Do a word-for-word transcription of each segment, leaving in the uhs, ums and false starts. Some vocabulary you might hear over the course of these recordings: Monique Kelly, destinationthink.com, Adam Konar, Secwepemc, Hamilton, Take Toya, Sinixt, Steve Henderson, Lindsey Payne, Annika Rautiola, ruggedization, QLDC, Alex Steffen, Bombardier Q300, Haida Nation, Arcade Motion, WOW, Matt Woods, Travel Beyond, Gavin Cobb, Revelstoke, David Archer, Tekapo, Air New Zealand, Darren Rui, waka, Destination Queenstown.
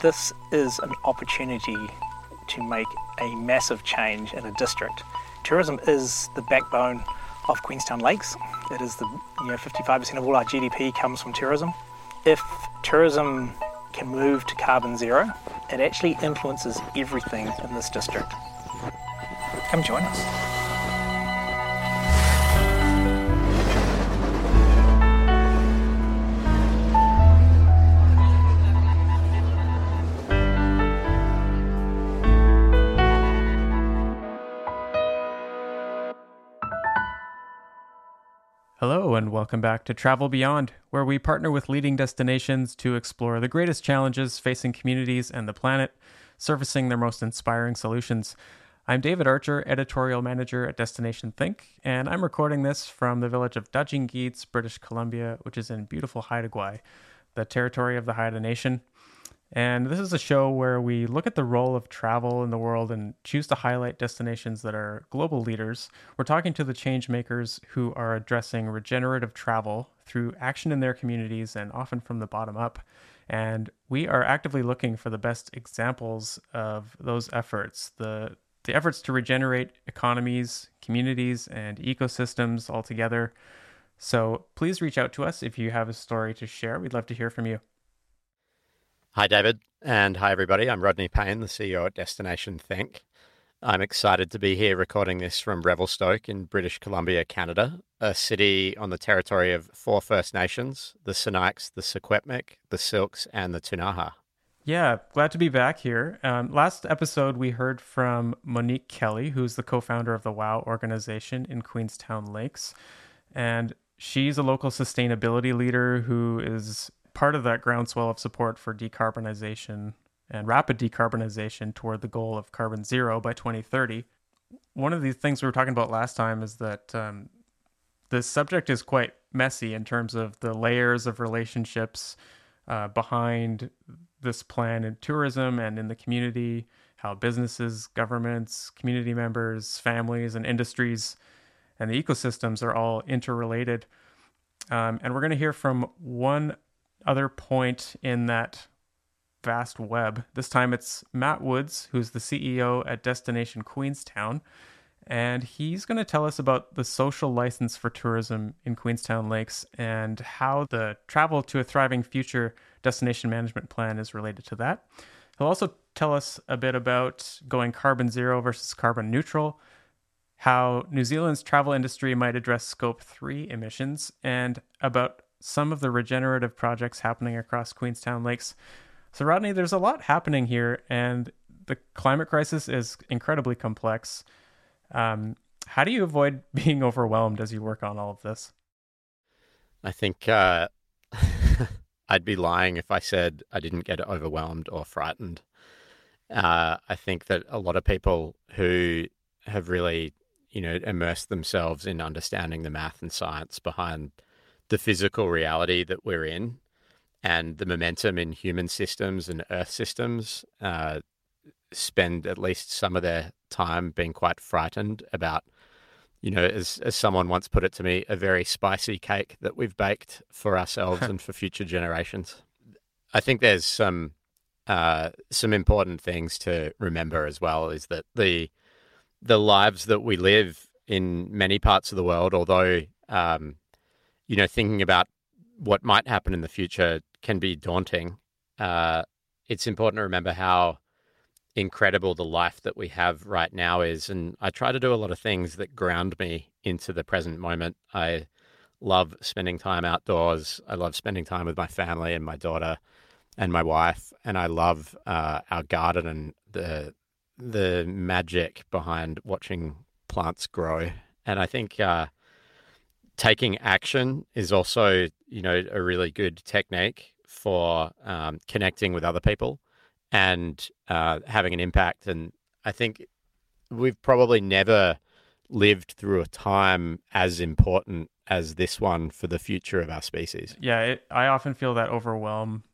this is an opportunity to make a massive change in a district. Tourism is the backbone of Queenstown Lakes. It is the, you know, fifty-five percent of all our G D P comes from tourism. If tourism can move to carbon zero, it actually influences everything in this district. Come join us. Hello and welcome back to Travel Beyond, where we partner with leading destinations to explore the greatest challenges facing communities and the planet, surfacing their most inspiring solutions. I'm David Archer, Editorial Manager at Destination Think, and I'm recording this from the village of Daajing Geeds, British Columbia, which is in beautiful Haida Gwaii, the territory of the Haida Nation. And this is a show where we look at the role of travel in the world and choose to highlight destinations that are global leaders. We're talking to the change makers who are addressing regenerative travel through action in their communities and often from the bottom up. And we are actively looking for the best examples of those efforts, the the efforts to regenerate economies, communities, and ecosystems altogether. So please reach out to us if you have a story to share. We'd love to hear from you. Hi, David, and hi, everybody. I'm Rodney Payne, the C E O at Destination Think. I'm excited to be here recording this from Revelstoke in British Columbia, Canada, a city on the territory of four First Nations, the Sinixt, the Secwepemc, the Silks, and the Tunaha. Yeah, glad to be back here. Um, last episode, we heard from Monique Kelly, who's the co-founder of the WOW organization in Queenstown Lakes. And she's a local sustainability leader who is part of that groundswell of support for decarbonization and rapid decarbonization toward the goal of carbon zero by twenty thirty. One of the things we were talking about last time is that um, the subject is quite messy in terms of the layers of relationships uh, behind this plan in tourism and in the community, how businesses, governments, community members, families, and industries, and the ecosystems are all interrelated. Um, and we're going to hear from one other point in that vast web. This time it's Matt Woods, who's the C E O at Destination Queenstown, and he's going to tell us about the social license for tourism in Queenstown Lakes and how the Travel to a Thriving Future Destination Management Plan is related to that. He'll also tell us a bit about going carbon zero versus carbon neutral, how New Zealand's travel industry might address scope three emissions, and about some of the regenerative projects happening across Queenstown Lakes. So Rodney, there's a lot happening here, and the climate crisis is incredibly complex. Um, how do you avoid being overwhelmed as you work on all of this? I think uh, I'd be lying if I said I didn't get overwhelmed or frightened. Uh, I think that a lot of people who have really, you know, immersed themselves in understanding the math and science behind the physical reality that we're in and the momentum in human systems and earth systems uh, spend at least some of their time being quite frightened about, you know, as, as someone once put it to me, a very spicy cake that we've baked for ourselves and for future generations. I think there's some, uh, some important things to remember as well, is that the, the lives that we live in many parts of the world, although, um, you know, thinking about what might happen in the future can be daunting. Uh, it's important to remember how incredible the life that we have right now is. And I try to do a lot of things that ground me into the present moment. I love spending time outdoors. I love spending time with my family and my daughter and my wife. And I love uh, our garden and the the magic behind watching plants grow. And I think Uh, Taking action is also, you know, a really good technique for um, connecting with other people and uh, having an impact. And I think we've probably never lived through a time as important as this one for the future of our species. Yeah, it, I often feel that overwhelm.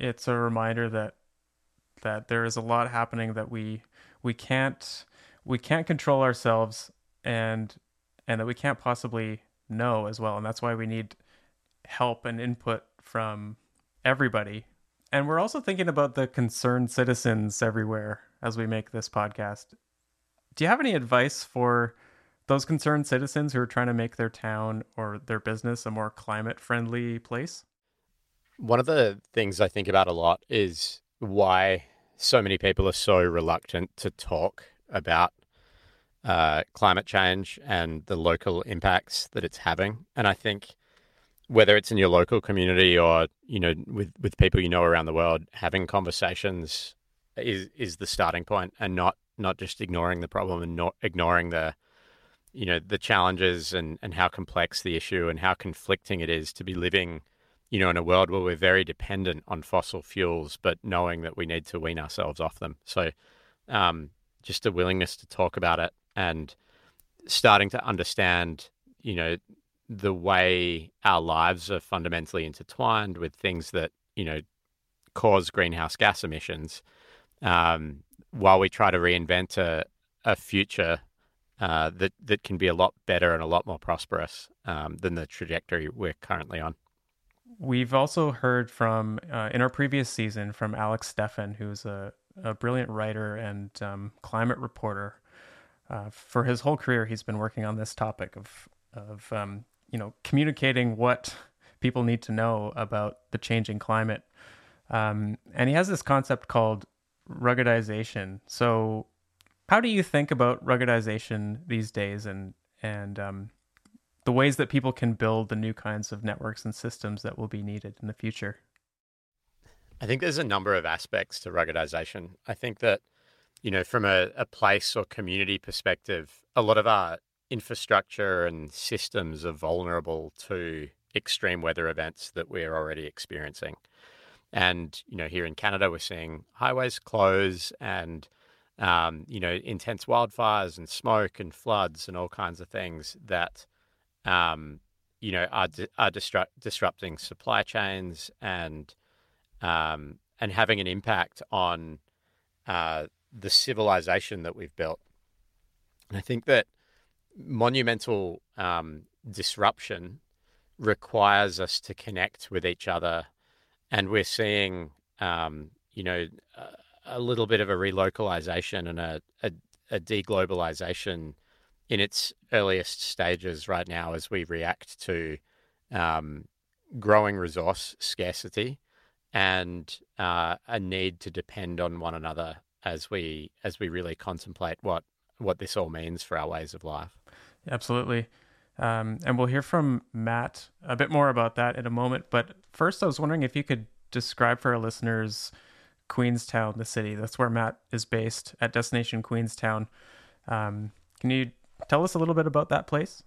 It's a reminder that that there is a lot happening that we we can't we can't control ourselves, and and that we can't possibly know as well. And that's why we need help and input from everybody And we're also thinking about the concerned citizens everywhere as we make this podcast. Do you have any advice for those concerned citizens who are trying to make their town or their business a more climate-friendly place? One of the things I think about a lot is why so many people are so reluctant to talk about uh, climate change and the local impacts that it's having. And I think whether it's in your local community or, you know, with, with people you know around the world, having conversations is is the starting point, and not not just ignoring the problem and not ignoring the, you know, the challenges and, and how complex the issue and how conflicting it is to be living, you know, in a world where we're very dependent on fossil fuels, but knowing that we need to wean ourselves off them. So um, just a willingness to talk about it and starting to understand, you know, the way our lives are fundamentally intertwined with things that, you know, cause greenhouse gas emissions, um, while we try to reinvent a, a future uh, that, that can be a lot better and a lot more prosperous um, than the trajectory we're currently on. We've also heard from, uh, in our previous season, from Alex Steffen, who's a, a brilliant writer and um, climate reporter. Uh, for his whole career, he's been working on this topic of, of um you know, communicating what people need to know about the changing climate. Um, and he has this concept called ruggedization. So how do you think about ruggedization these days and, and um, the ways that people can build the new kinds of networks and systems that will be needed in the future? I think there's a number of aspects to ruggedization. I think that, you know, from a, a place or community perspective, a lot of our infrastructure and systems are vulnerable to extreme weather events that we're already experiencing. And, you know, here in Canada, we're seeing highways close and, um, you know, intense wildfires and smoke and floods and all kinds of things that, um, you know, are, are distru- disrupting supply chains and, um, and having an impact on uh, the civilization that we've built. And I think that monumental um, disruption requires us to connect with each other. And we're seeing, um, you know, a, a little bit of a relocalization and a, a, a deglobalization in its earliest stages right now as we react to um, growing resource scarcity and uh, a need to depend on one another as we as we really contemplate what what this all means for our ways of life. Absolutely. Um, and we'll hear from Matt a bit more about that in a moment. But first, I was wondering if you could describe for our listeners Queenstown, the city. That's where Matt is based, at Destination Queenstown. Um, can you tell us a little bit about that place?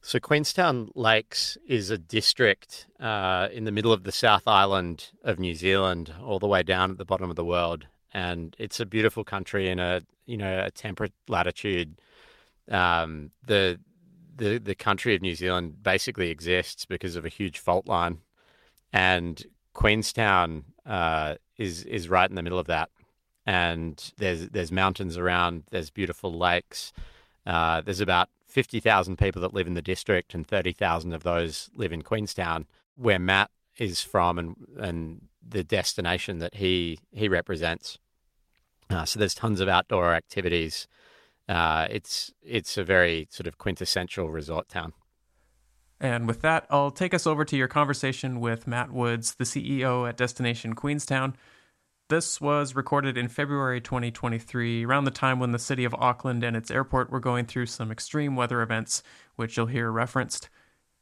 So Queenstown Lakes is a district uh, in the middle of the South Island of New Zealand, all the way down at the bottom of the world. And it's a beautiful country in a, you know, a temperate latitude. Um, the, the, the country of New Zealand basically exists because of a huge fault line, and Queenstown, uh, is, is right in the middle of that. And there's, there's mountains around, there's beautiful lakes. Uh, there's about fifty thousand people that live in the district, and thirty thousand of those live in Queenstown, where Matt is from and, and the destination that he, he represents. Uh, so there's tons of outdoor activities. Uh, it's it's a very sort of quintessential resort town. And with that, I'll take us over to your conversation with Matt Woods, the C E O at Destination Queenstown. This was recorded in February twenty twenty-three, around the time when the city of Auckland and its airport were going through some extreme weather events, which you'll hear referenced.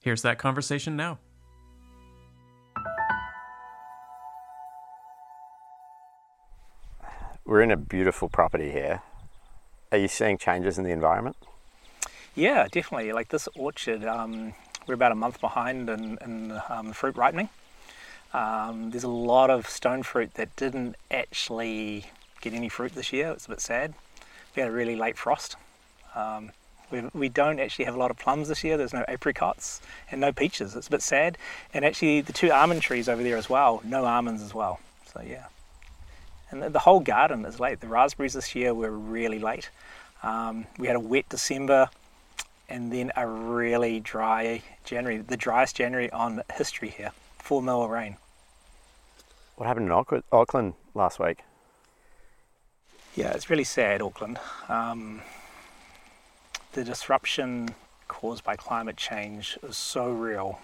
Here's that conversation now. We're in a beautiful property here. Are you seeing changes in the environment? Yeah, definitely. Like this orchard, um, we're about a month behind in, in um, fruit ripening. Um, there's a lot of stone fruit that didn't actually get any fruit this year. It's a bit sad. We had a really late frost. Um, we, we don't actually have a lot of plums this year. There's no apricots and no peaches. It's a bit sad. And actually the two almond trees over there as well, no almonds as well. So yeah. And the whole garden is late. The raspberries this year were really late. Um, we had a wet December and then a really dry January. The driest January on history here. Four mil of rain. What happened in Auckland last week? Yeah, it's really sad, Auckland. Um, the disruption caused by climate change is so real,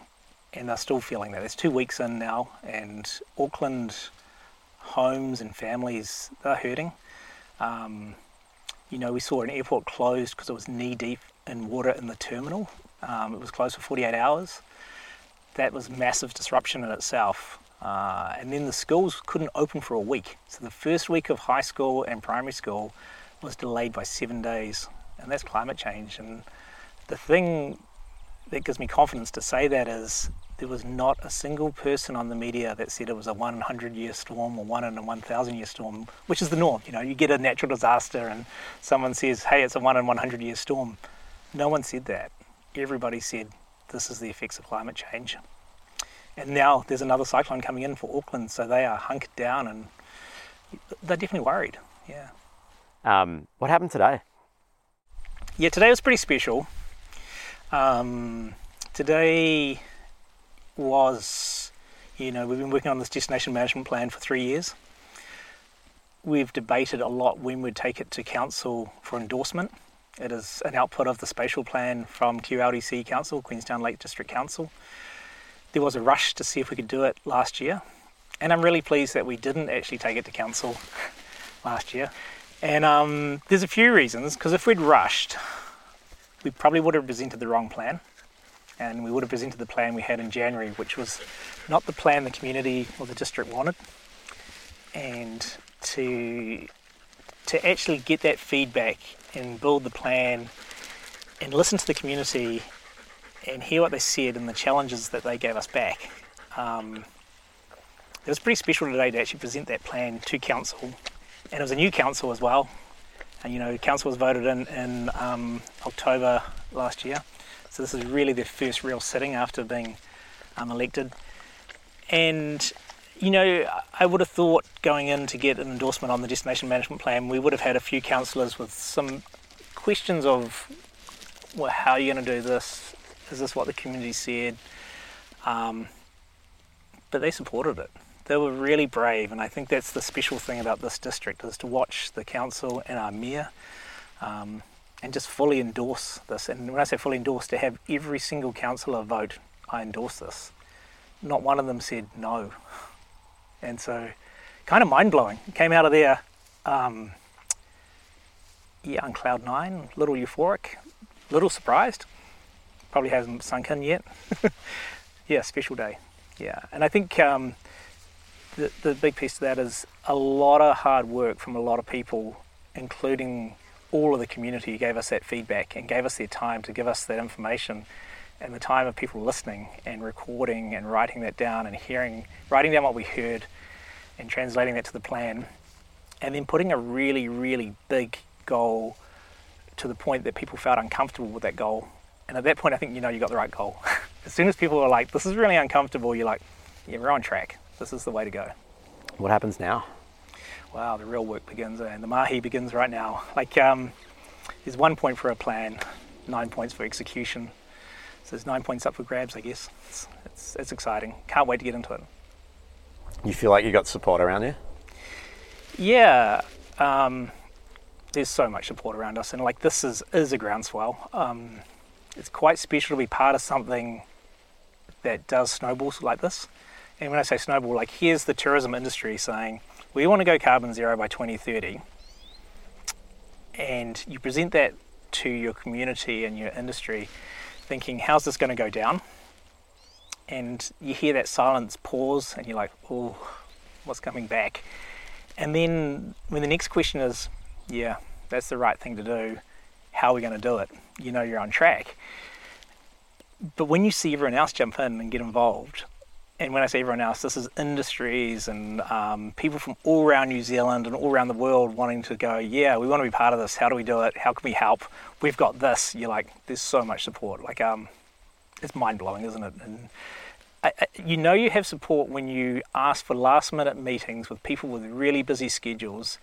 and they're still feeling that. It's two weeks in now, and Auckland homes and families, they're hurting. Um, you know, we saw an airport closed because it was knee-deep in water in the terminal. Um, it was closed for forty-eight hours. That was massive disruption in itself. Uh, and then the schools couldn't open for a week. So the first week of high school and primary school was delayed by seven days. And that's climate change. And the thing that gives me confidence to say that is there was not a single person on the media that said it was a one hundred year storm or one in a one thousand year storm, which is the norm. You know, you get a natural disaster and someone says, hey, it's a one in one hundred year storm. No one said that. Everybody said this is the effects of climate change. And now there's another cyclone coming in for Auckland, so they are hunkered down and they're definitely worried, yeah. Um, what happened today? Yeah, today was pretty special. Um, today was, you know, we've been working on this destination management plan for three years. We've debated a lot when we'd take it to council for endorsement. It is an output of the spatial plan from Q L D C Council, Queenstown Lake District Council. There was a rush to see if we could do it last year, and I'm really pleased that we didn't actually take it to council last year. And um, there's a few reasons, because if we'd rushed, we probably would have presented the wrong plan, and we would have presented the plan we had in January, which was not the plan the community or the district wanted. And to to actually get that feedback and build the plan and listen to the community and hear what they said and the challenges that they gave us back. Um, it was pretty special today to actually present that plan to council, and it was a new council as well. And you know, council was voted in in um, October last year, so this is really their first real sitting after being um, elected. And you know, I would have thought going in to get an endorsement on the destination management plan, we would have had a few councillors with some questions of, well, how are you going to do this? Is this what the community said? Um, but they supported it. They were really brave, and I think that's the special thing about this district, is to watch the council and our mayor um, and just fully endorse this. And when I say fully endorse, to have every single councillor vote, I endorse this. Not one of them said no. And so, kind of mind-blowing. Came out of there, um, yeah, on cloud nine, a little euphoric, a little surprised. Probably hasn't sunk in yet. Yeah, special day. Yeah, and I think um, the, the big piece to that is a lot of hard work from a lot of people, including all of the community who gave us that feedback and gave us their time to give us that information, and the time of people listening and recording and writing that down and hearing, writing down what we heard and translating that to the plan, and then putting a really, really big goal to the point that people felt uncomfortable with that goal. And at that point, I think, you know, you got the right goal. As soon as people are like, this is really uncomfortable, you're like, yeah, we're on track. This is the way to go. What happens now? Wow, the real work begins, and the mahi begins right now. Like, um, there's one point for a plan, nine points for execution. So there's nine points up for grabs, I guess. It's, it's, it's exciting. Can't wait to get into it. You feel like you got support around you? Yeah. Um, there's so much support around us. And, like, this is, is a groundswell. Um... It's quite special to be part of something that does snowballs like this. And when I say snowball, like, here's the tourism industry saying, we want to go carbon zero by twenty thirty. And you present that to your community and your industry thinking, how's this going to go down? And you hear that silence, pause, and you're like, oh, what's coming back? And then when the next question is, yeah, that's the right thing to do. How are we going to do it? You know, you're on track. But when you see everyone else jump in and get involved, and when I say everyone else, this is industries and um, people from all around New Zealand and all around the world wanting to go, yeah, we want to be part of this. How do we do it? How can we help? We've got this. You're like, there's so much support. Like, um, it's mind-blowing, isn't it? And I, I, you know you have support when you ask for last-minute meetings with people with really busy schedules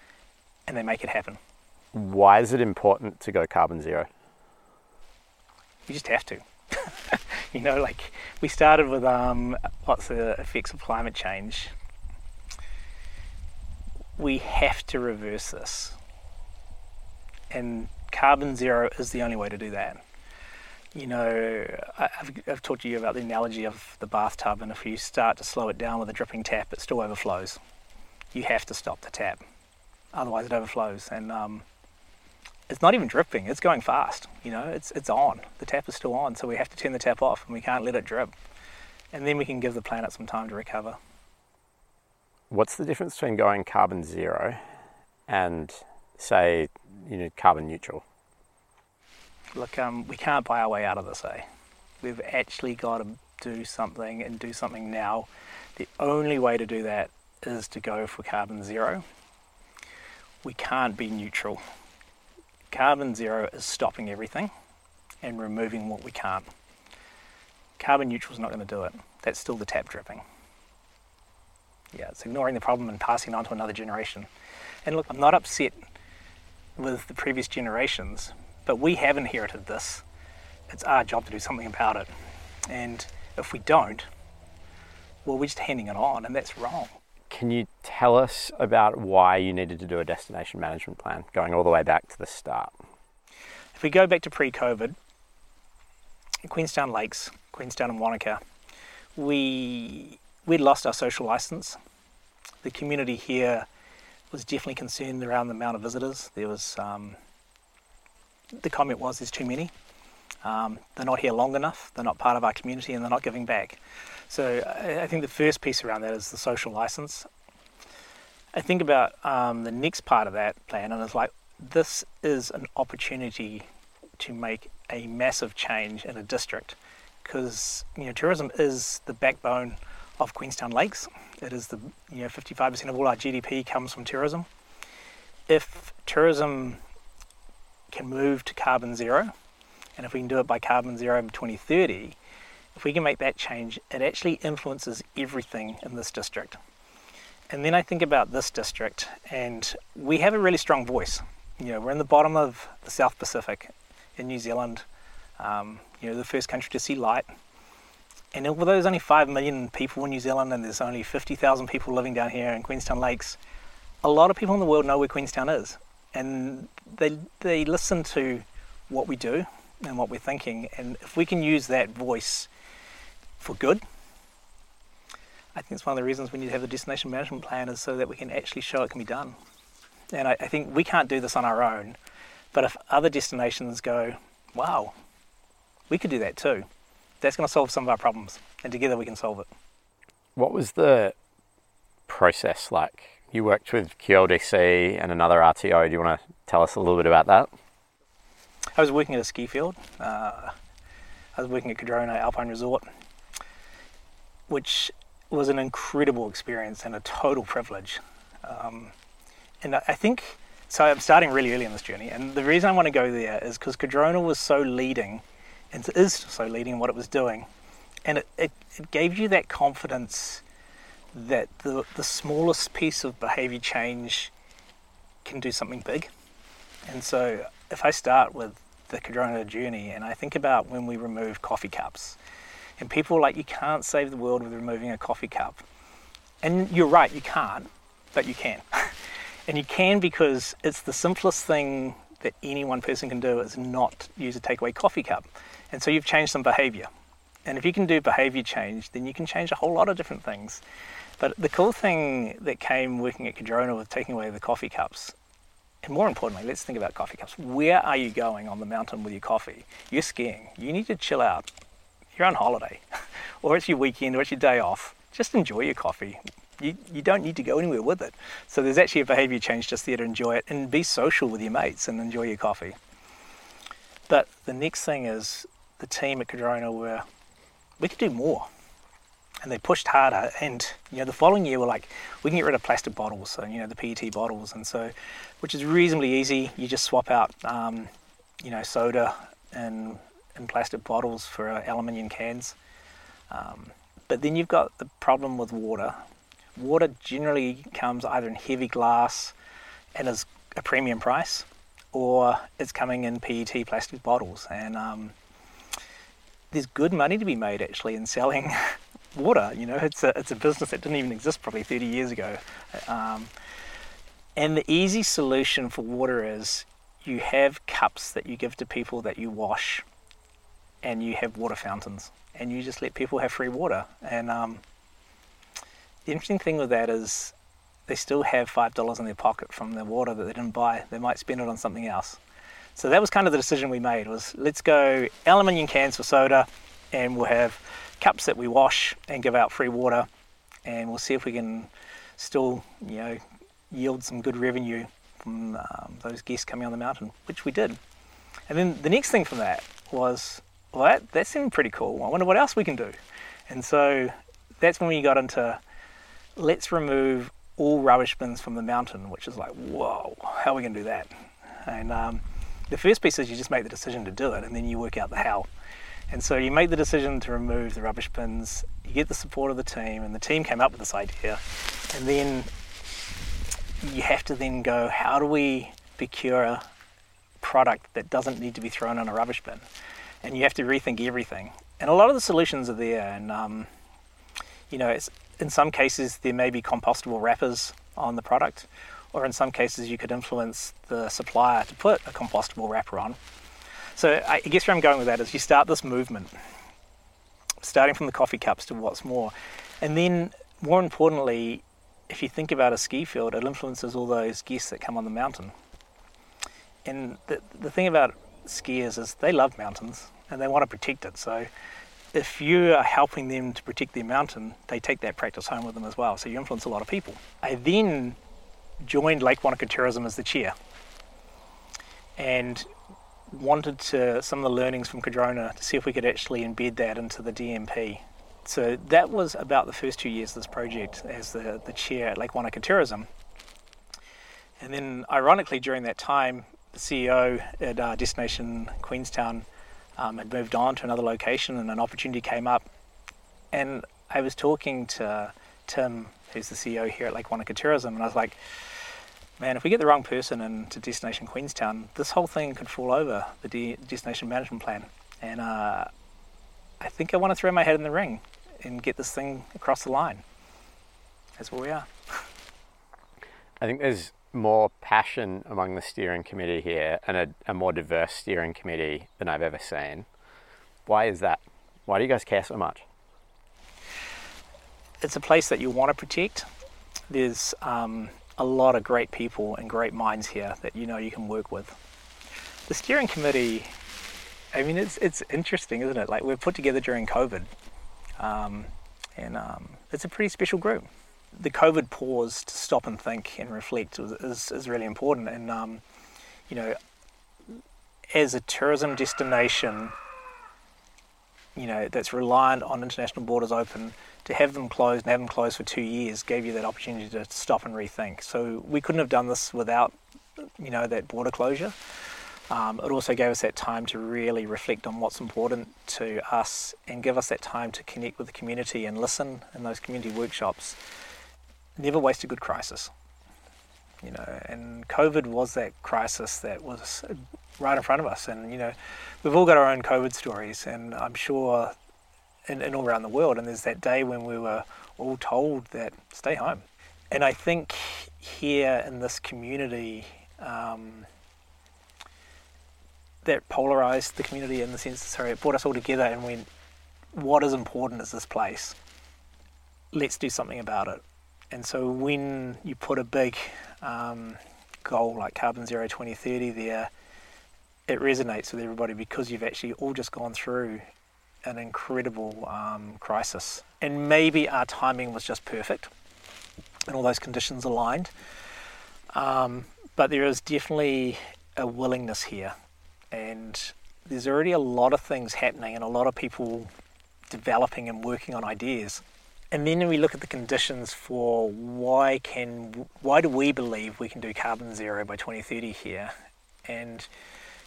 and they make it happen. Why is it important to go carbon zero? You just have to. You know, like, we started with, um, what's the effects of climate change? we have to reverse this. And carbon zero is the only way to do that. You know, I've, I've talked to you about the analogy of the bathtub, and if you start to slow it down with a dripping tap, it still overflows. You have to stop the tap, otherwise it overflows. And um, it's not even dripping, it's going fast, you know, it's it's on. The tap is still on, so we have to turn the tap off and we can't let it drip. And then we can give the planet some time to recover. What's the difference between going carbon zero and, say, you know, carbon neutral? Look, um, we can't buy our way out of this, eh? We've actually got to do something and do something now. The only way to do that is to go for carbon zero. We can't be neutral. Carbon zero is stopping everything and removing what we can't. Carbon neutral is not going to do it. That's still the tap dripping. Yeah, it's ignoring the problem and passing it on to another generation. And look, I'm not upset with the previous generations, but we have inherited this. It's our job to do something about it. And if we don't, well, we're just handing it on, and that's wrong. Can you tell us about why you needed to do a destination management plan, going all the way back to the start? If we go back to pre-COVID, Queenstown Lakes, Queenstown and Wanaka, we we'd lost our social license. The community here was definitely concerned around the amount of visitors. There was... Um, the comment was, there's too many. Um, they're not here long enough, they're not part of our community, and they're not giving back. So I, I think the first piece around that is the social license. I think about um, the next part of that plan, and it's like, this is an opportunity to make a massive change in a district, because, you know, tourism is the backbone of Queenstown Lakes. It is the, you know, fifty-five percent of all our G D P comes from tourism. If tourism can move to carbon zero, and if we can do it by carbon zero by twenty thirty, if we can make that change, it actually influences everything in this district. And then I think about this district, and we have a really strong voice. You know, we're in the bottom of the South Pacific in New Zealand, um, you know, the first country to see light. And although there's only five million people in New Zealand and there's only fifty thousand people living down here in Queenstown Lakes, a lot of people in the world know where Queenstown is. And they they listen to what we do and what we're thinking, and if we can use that voice for good, I think it's one of the reasons we need to have a destination management plan, is so that we can actually show it can be done. And I, I think we can't do this on our own, but if other destinations go, wow, we could do that too, that's going to solve some of our problems, and together we can solve it. What was the process like? You worked with Q L D C and another R T O. Do you want to tell us a little bit about that? I was working at a ski field. Uh, I was working at Cardrona Alpine Resort, which was an incredible experience and a total privilege. Um, and I think, so I'm starting really early in this journey, and the reason I want to go there is because Cardrona was so leading, and is so leading in what it was doing. And it, it, it gave you that confidence that the, the smallest piece of behaviour change can do something big. And so if I start with the Cardrona journey, and I think about when we removed coffee cups, and people are like, you can't save the world with removing a coffee cup. And you're right, you can't, but you can. And you can, because it's the simplest thing that any one person can do, is not use a takeaway coffee cup. And so you've changed some behaviour. And if you can do behaviour change, then you can change a whole lot of different things. But the cool thing that came working at Cardrona was taking away the coffee cups. And more importantly, let's think about coffee cups. Where are you going on the mountain with your coffee? You're skiing. You need to chill out. You're on holiday. Or it's your weekend, or it's your day off. Just enjoy your coffee. You, you don't need to go anywhere with it. So there's actually a behaviour change just there to enjoy it, and be social with your mates and enjoy your coffee. But the next thing is, the team at Cardrona were, we could do more. And they pushed harder, and, you know, the following year we're like, we can get rid of plastic bottles, so, you know, the P E T bottles, and so, which is reasonably easy. You just swap out, um, you know, soda and, and plastic bottles for uh, aluminium cans. Um, but then you've got the problem with water. Water generally comes either in heavy glass and is a premium price, or it's coming in P E T plastic bottles. And um, there's good money to be made actually in selling water. You know, it's a it's a business that didn't even exist probably thirty years ago. Um, And the easy solution for water is you have cups that you give to people that you wash, and you have water fountains, and you just let people have free water. And um, the interesting thing with that is they still have five dollars in their pocket from the water that they didn't buy. They might spend it on something else. So that was kind of the decision we made, was let's go aluminium cans for soda, and we'll have cups that we wash and give out free water, and we'll see if we can still, you know, yield some good revenue from um, those guests coming on the mountain, which we did. And then the next thing from that was, well, that, that seemed pretty cool. I wonder what else we can do. And so that's when we got into, let's remove all rubbish bins from the mountain, which is like, whoa, how are we going to do that? And um, the first piece is you just make the decision to do it, and then you work out the how. And so you make the decision to remove the rubbish bins, you get the support of the team, and the team came up with this idea. And then you have to then go, how do we procure a product that doesn't need to be thrown in a rubbish bin? And you have to rethink everything. And a lot of the solutions are there. And, um, you know, it's, in some cases there may be compostable wrappers on the product, or in some cases you could influence the supplier to put a compostable wrapper on. So I guess where I'm going with that is you start this movement, starting from the coffee cups to what's more. And then more importantly, if you think about a ski field, it influences all those guests that come on the mountain. And the, the thing about skiers is they love mountains and they want to protect it. So if you are helping them to protect their mountain, they take that practice home with them as well. So you influence a lot of people. I then joined Lake Wanaka Tourism as the chair, and wanted to some of the learnings from Cardrona to see if we could actually embed that into the D M P. So that was about the first two years of this project as the, the chair at Lake Wanaka Tourism. And then ironically during that time, the C E O at uh, Destination Queenstown um, had moved on to another location, and an opportunity came up. And I was talking to Tim, who's the C E O here at Lake Wanaka Tourism, and I was like, man, if we get the wrong person into Destination Queenstown, this whole thing could fall over, the de- destination management plan. And uh, I think I want to throw my hat in the ring and get this thing across the line. That's where we are. I think there's more passion among the steering committee here, and a, a more diverse steering committee than I've ever seen. Why is that? Why do you guys care so much? It's a place that you want to protect. There's um, a lot of great people and great minds here that you know you can work with. The steering committee, I mean, it's it's interesting, isn't it? Like, we're put together during COVID, um, and um, it's a pretty special group. The COVID pause to stop and think and reflect is, is really important. And, um, you know, as a tourism destination, you know, that's reliant on international borders open, to have them closed and have them closed for two years gave you that opportunity to stop and rethink. So we couldn't have done this without, you know, that border closure. Um, it also gave us that time to really reflect on what's important to us, and give us that time to connect with the community and listen in those community workshops. Never waste a good crisis, you know, and COVID was that crisis that was right in front of us. And, you know, we've all got our own COVID stories, and I'm sure in, in all around the world. And there's that day when we were all told that stay home. And I think here in this community, um, that polarized the community in the sense, sorry, it brought us all together and went, what is important is this place? Let's do something about it. And so when you put a big um, goal like Carbon Zero twenty thirty there, it resonates with everybody, because you've actually all just gone through an incredible um, crisis. And maybe our timing was just perfect and all those conditions aligned. Um, but there is definitely a willingness here. And there's already a lot of things happening and a lot of people developing and working on ideas. And then we look at the conditions for why can why do we believe we can do carbon zero by twenty thirty here? And,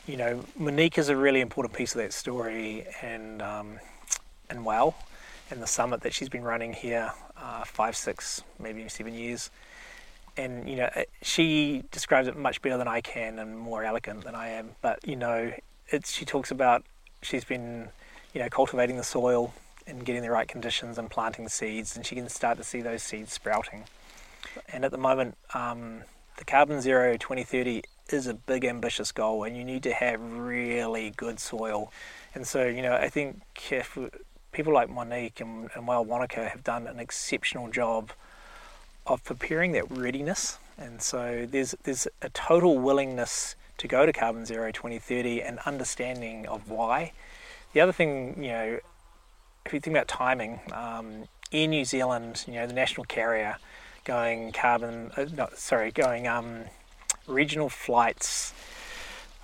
you know, Monique is a really important piece of that story, and um, and WOW, and the summit that she's been running here uh, five, six, maybe seven years. And, you know, she describes it much better than I can and more elegant than I am. But, you know, it's, she talks about she's been, you know, cultivating the soil and getting the right conditions and planting seeds, and she can start to see those seeds sprouting. And at the moment, um, the Carbon Zero twenty thirty is a big ambitious goal, and you need to have really good soil. And so, you know, I think if people like Monique and, and Wild Wanaka have done an exceptional job of preparing that readiness. And so there's there's a total willingness to go to Carbon Zero twenty thirty and understanding of why. The other thing, you know, if you think about timing, um, Air New Zealand, you know, the national carrier, going carbon, uh, not sorry, going um, regional flights,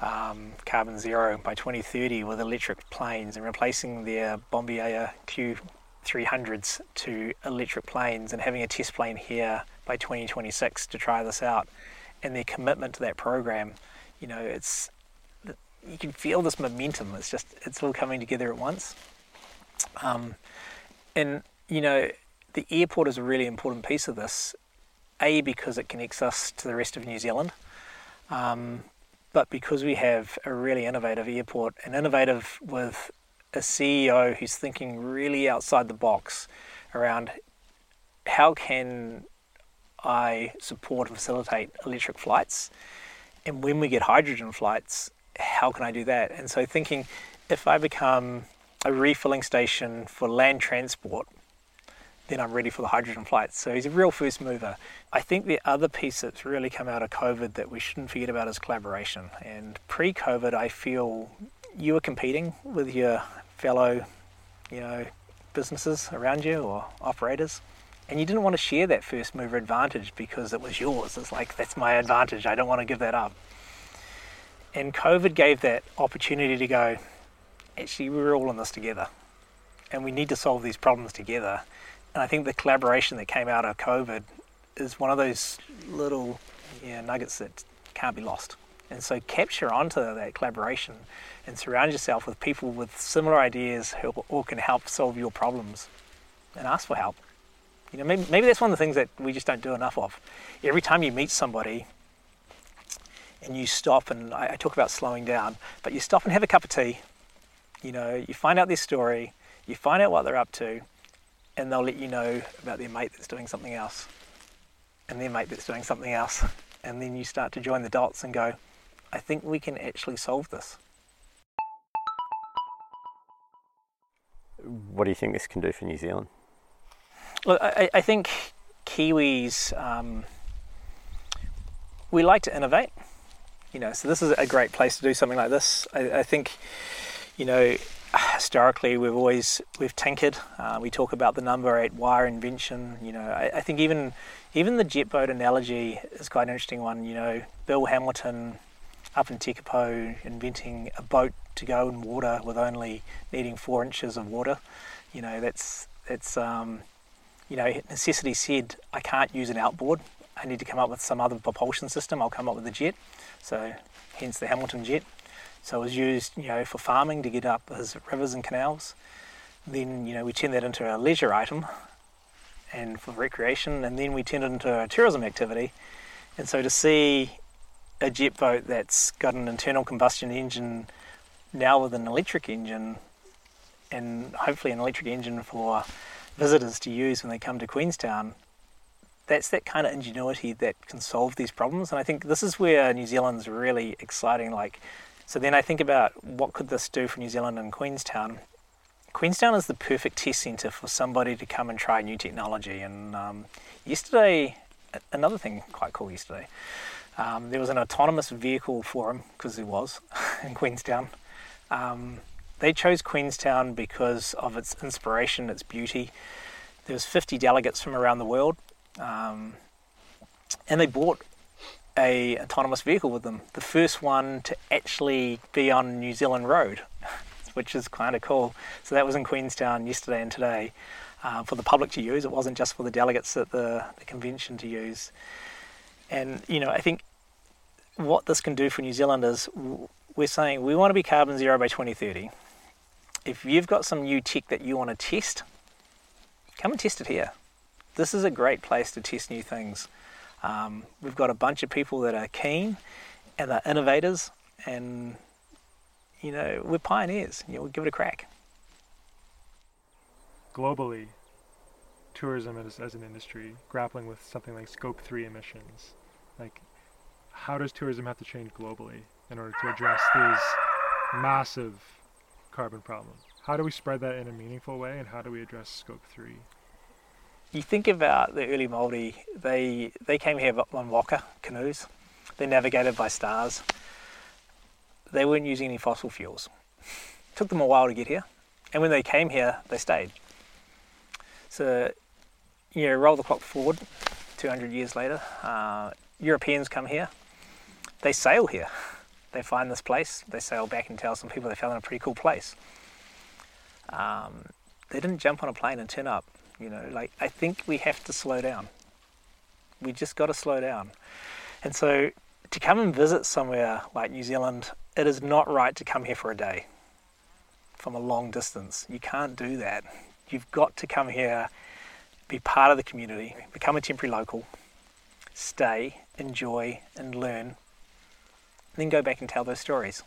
um, Carbon Zero by twenty thirty with electric planes, and replacing their Bombardier Q three hundreds to electric planes, and having a test plane here by twenty twenty-six to try this out, and their commitment to that program. You know, it's, you can feel this momentum. It's just, it's all coming together at once. Um, and, you know, the airport is a really important piece of this, A, because it connects us to the rest of New Zealand, um, but because we have a really innovative airport, and innovative with a C E O who's thinking really outside the box around how can I support and facilitate electric flights? And when we get hydrogen flights, how can I do that? And so thinking, if I become a refilling station for land transport, then I'm ready for the hydrogen flights. So he's a real first mover. I think the other piece that's really come out of COVID that we shouldn't forget about is collaboration. And pre-COVID, I feel you were competing with your fellow, you know, businesses around you or operators. And you didn't want to share that first mover advantage because it was yours. It's like, that's my advantage. I don't want to give that up. And COVID gave that opportunity to go, actually, we're all in this together. And we need to solve these problems together. And I think the collaboration that came out of COVID is one of those little yeah, nuggets that can't be lost. And so capture onto that collaboration and surround yourself with people with similar ideas who all can help solve your problems, and ask for help. You know, maybe, maybe that's one of the things that we just don't do enough of. Every time you meet somebody and you stop, and I, I talk about slowing down, but you stop and have a cup of tea, you know, you find out their story, you find out what they're up to, and they'll let you know about their mate that's doing something else, and their mate that's doing something else. And then you start to join the dots and go, I think we can actually solve this. What do you think this can do for New Zealand? Look, I, I think Kiwis, um, we like to innovate, you know, so this is a great place to do something like this. I, I think, you know, historically we've always, we've tinkered. Uh, we talk about the number eight wire invention, you know, I, I think even, even the jet boat analogy is quite an interesting one. You know, Bill Hamilton up in Tekapo inventing a boat to go in water with only needing four inches of water. You know, that's, that's, um, you know, necessity said, I can't use an outboard. I need to come up with some other propulsion system. I'll come up with a jet. So hence the Hamilton jet. So it was used, you know, for farming to get up his rivers and canals. Then, you know, we turned that into a leisure item and for recreation. And then we turned it into a tourism activity. And so to see a jet boat that's got an internal combustion engine now with an electric engine, and hopefully an electric engine for visitors to use when they come to Queenstown, that's that kind of ingenuity that can solve these problems. And I think this is where New Zealand's really exciting. Like, so then I think about what could this do for New Zealand and Queenstown. Queenstown is the perfect test centre for somebody to come and try new technology. And um, yesterday, another thing quite cool yesterday, um, there was an autonomous vehicle forum, because there was, in Queenstown. Um, They chose Queenstown because of its inspiration, its beauty. There was fifty delegates from around the world, um, and they bought a autonomous vehicle with them. The first one to actually be on New Zealand road, which is kind of cool. So that was in Queenstown yesterday and today, uh, for the public to use. It wasn't just for the delegates at the, the convention to use. And, you know, I think what this can do for New Zealand is we're saying we want to be carbon zero by twenty thirty. If you've got some new tech that you want to test, come and test it here. This is a great place to test new things. Um, we've got a bunch of people that are keen and they're innovators, and, you know, we're pioneers. You know, we'll give it a crack. Globally, tourism as, as an industry, grappling with something like scope three emissions, like how does tourism have to change globally in order to address these massive carbon problems? How do we spread that in a meaningful way, and how do we address scope three? You think about the early Māori, they they came here on waka canoes. They navigated by stars. They weren't using any fossil fuels. It took them a while to get here, and when they came here, they stayed. So, you know, roll the clock forward two hundred years later, uh, Europeans come here, they sail here. They find this place, they sail back and tell some people they found a pretty cool place. Um, they didn't jump on a plane and turn up, you know, like, I think we have to slow down. We just got to slow down. And so to come and visit somewhere like New Zealand, it is not right to come here for a day from a long distance. You can't do that. You've got to come here, be part of the community, become a temporary local, stay, enjoy and learn, and then go back and tell those stories.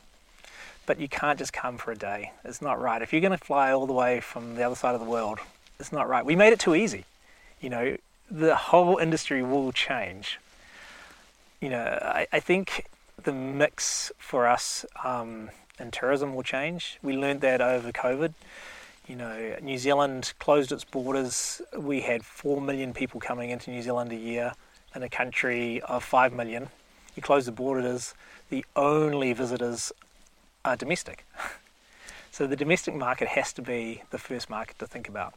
But you can't just come for a day. It's not right. If you're going to fly all the way from the other side of the world, it's not right. We made it too easy. You know, the whole industry will change. You know, I, I think the mix for us um, in tourism will change. We learned that over COVID. You know, New Zealand closed its borders. We had four million people coming into New Zealand a year in a country of five million. You close the borders, the only visitors are domestic. So the domestic market has to be the first market to think about.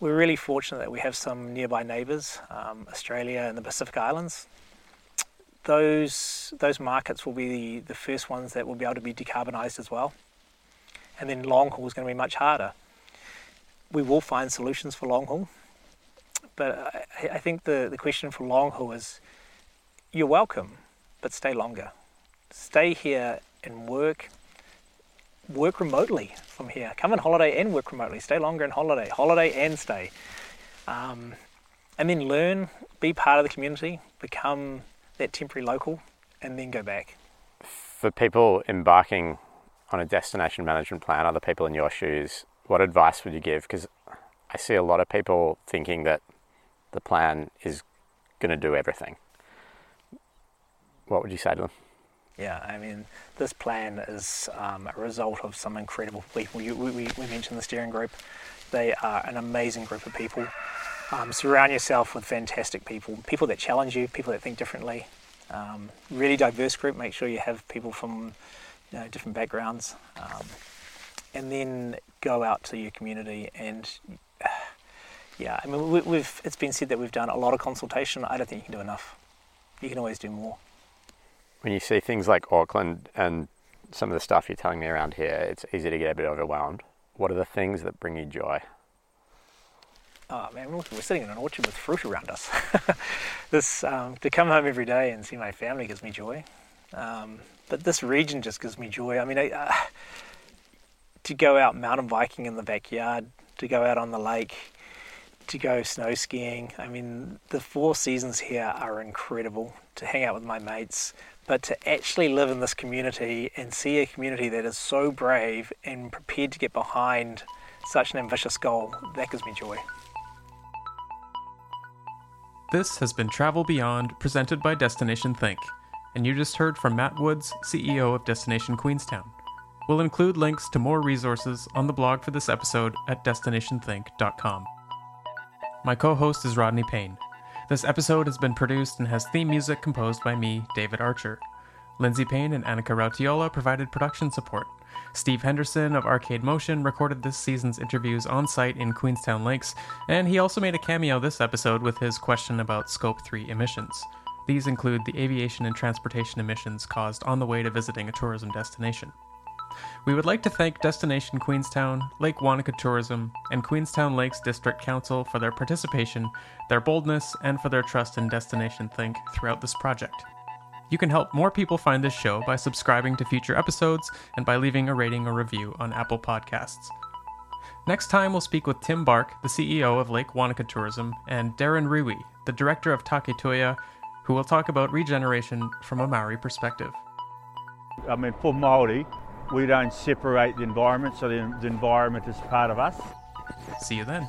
We're really fortunate that we have some nearby neighbours, um, Australia and the Pacific Islands. Those those markets will be the, the first ones that will be able to be decarbonised as well. And then long haul is going to be much harder. We will find solutions for long haul. But I, I think the, the question for long haul is, you're welcome, but stay longer. Stay here and work. Work remotely from here. Come on holiday and work remotely. Stay longer and holiday. Holiday and stay. Um, and then learn, be part of the community, become that temporary local, and then go back. For people embarking on a destination management plan, other people in your shoes, what advice would you give? Because I see a lot of people thinking that the plan is going to do everything. What would you say to them? Yeah, I mean, this plan is um, a result of some incredible people. You, we, we mentioned the steering group. They are an amazing group of people. Um, surround yourself with fantastic people, people that challenge you, people that think differently. Um, really diverse group. Make sure you have people from, you know, different backgrounds. Um, and then go out to your community. And uh, yeah, I mean, we, we've it's been said that we've done a lot of consultation. I don't think you can do enough. You can always do more. When you see things like Auckland and some of the stuff you're telling me around here, it's easy to get a bit overwhelmed. What are the things that bring you joy? Oh man, we're sitting in an orchard with fruit around us. This um, to come home every day and see my family gives me joy. Um, but this region just gives me joy. I mean, I, uh, to go out mountain biking in the backyard, to go out on the lake, to go snow skiing. I mean, the four seasons here are incredible. To hang out with my mates, but to actually live in this community and see a community that is so brave and prepared to get behind such an ambitious goal, that gives me joy. This has been Travel Beyond, presented by Destination Think, and you just heard from Matt Woods, C E O of Destination Queenstown. We'll include links to more resources on the blog for this episode at destination think dot com. My co-host is Rodney Payne. This episode has been produced and has theme music composed by me, David Archer. Lindsey Payne and Annika Rautiola provided production support. Steve Henderson of Arcade Motion recorded this season's interviews on site in Queenstown Lakes, and he also made a cameo this episode with his question about Scope three emissions. These include the aviation and transportation emissions caused on the way to visiting a tourism destination. We would like to thank Destination Queenstown, Lake Wanaka Tourism, and Queenstown Lakes District Council for their participation, their boldness, and for their trust in Destination Think throughout this project. You can help more people find this show by subscribing to future episodes and by leaving a rating or review on Apple Podcasts. Next time, we'll speak with Tim Bark, the C E O of Lake Wanaka Tourism, and Darren Rui, the director of Take Toya, who will talk about regeneration from a Maori perspective. I mean, for Maori, we don't separate the environment, so the, the environment is part of us. See you then.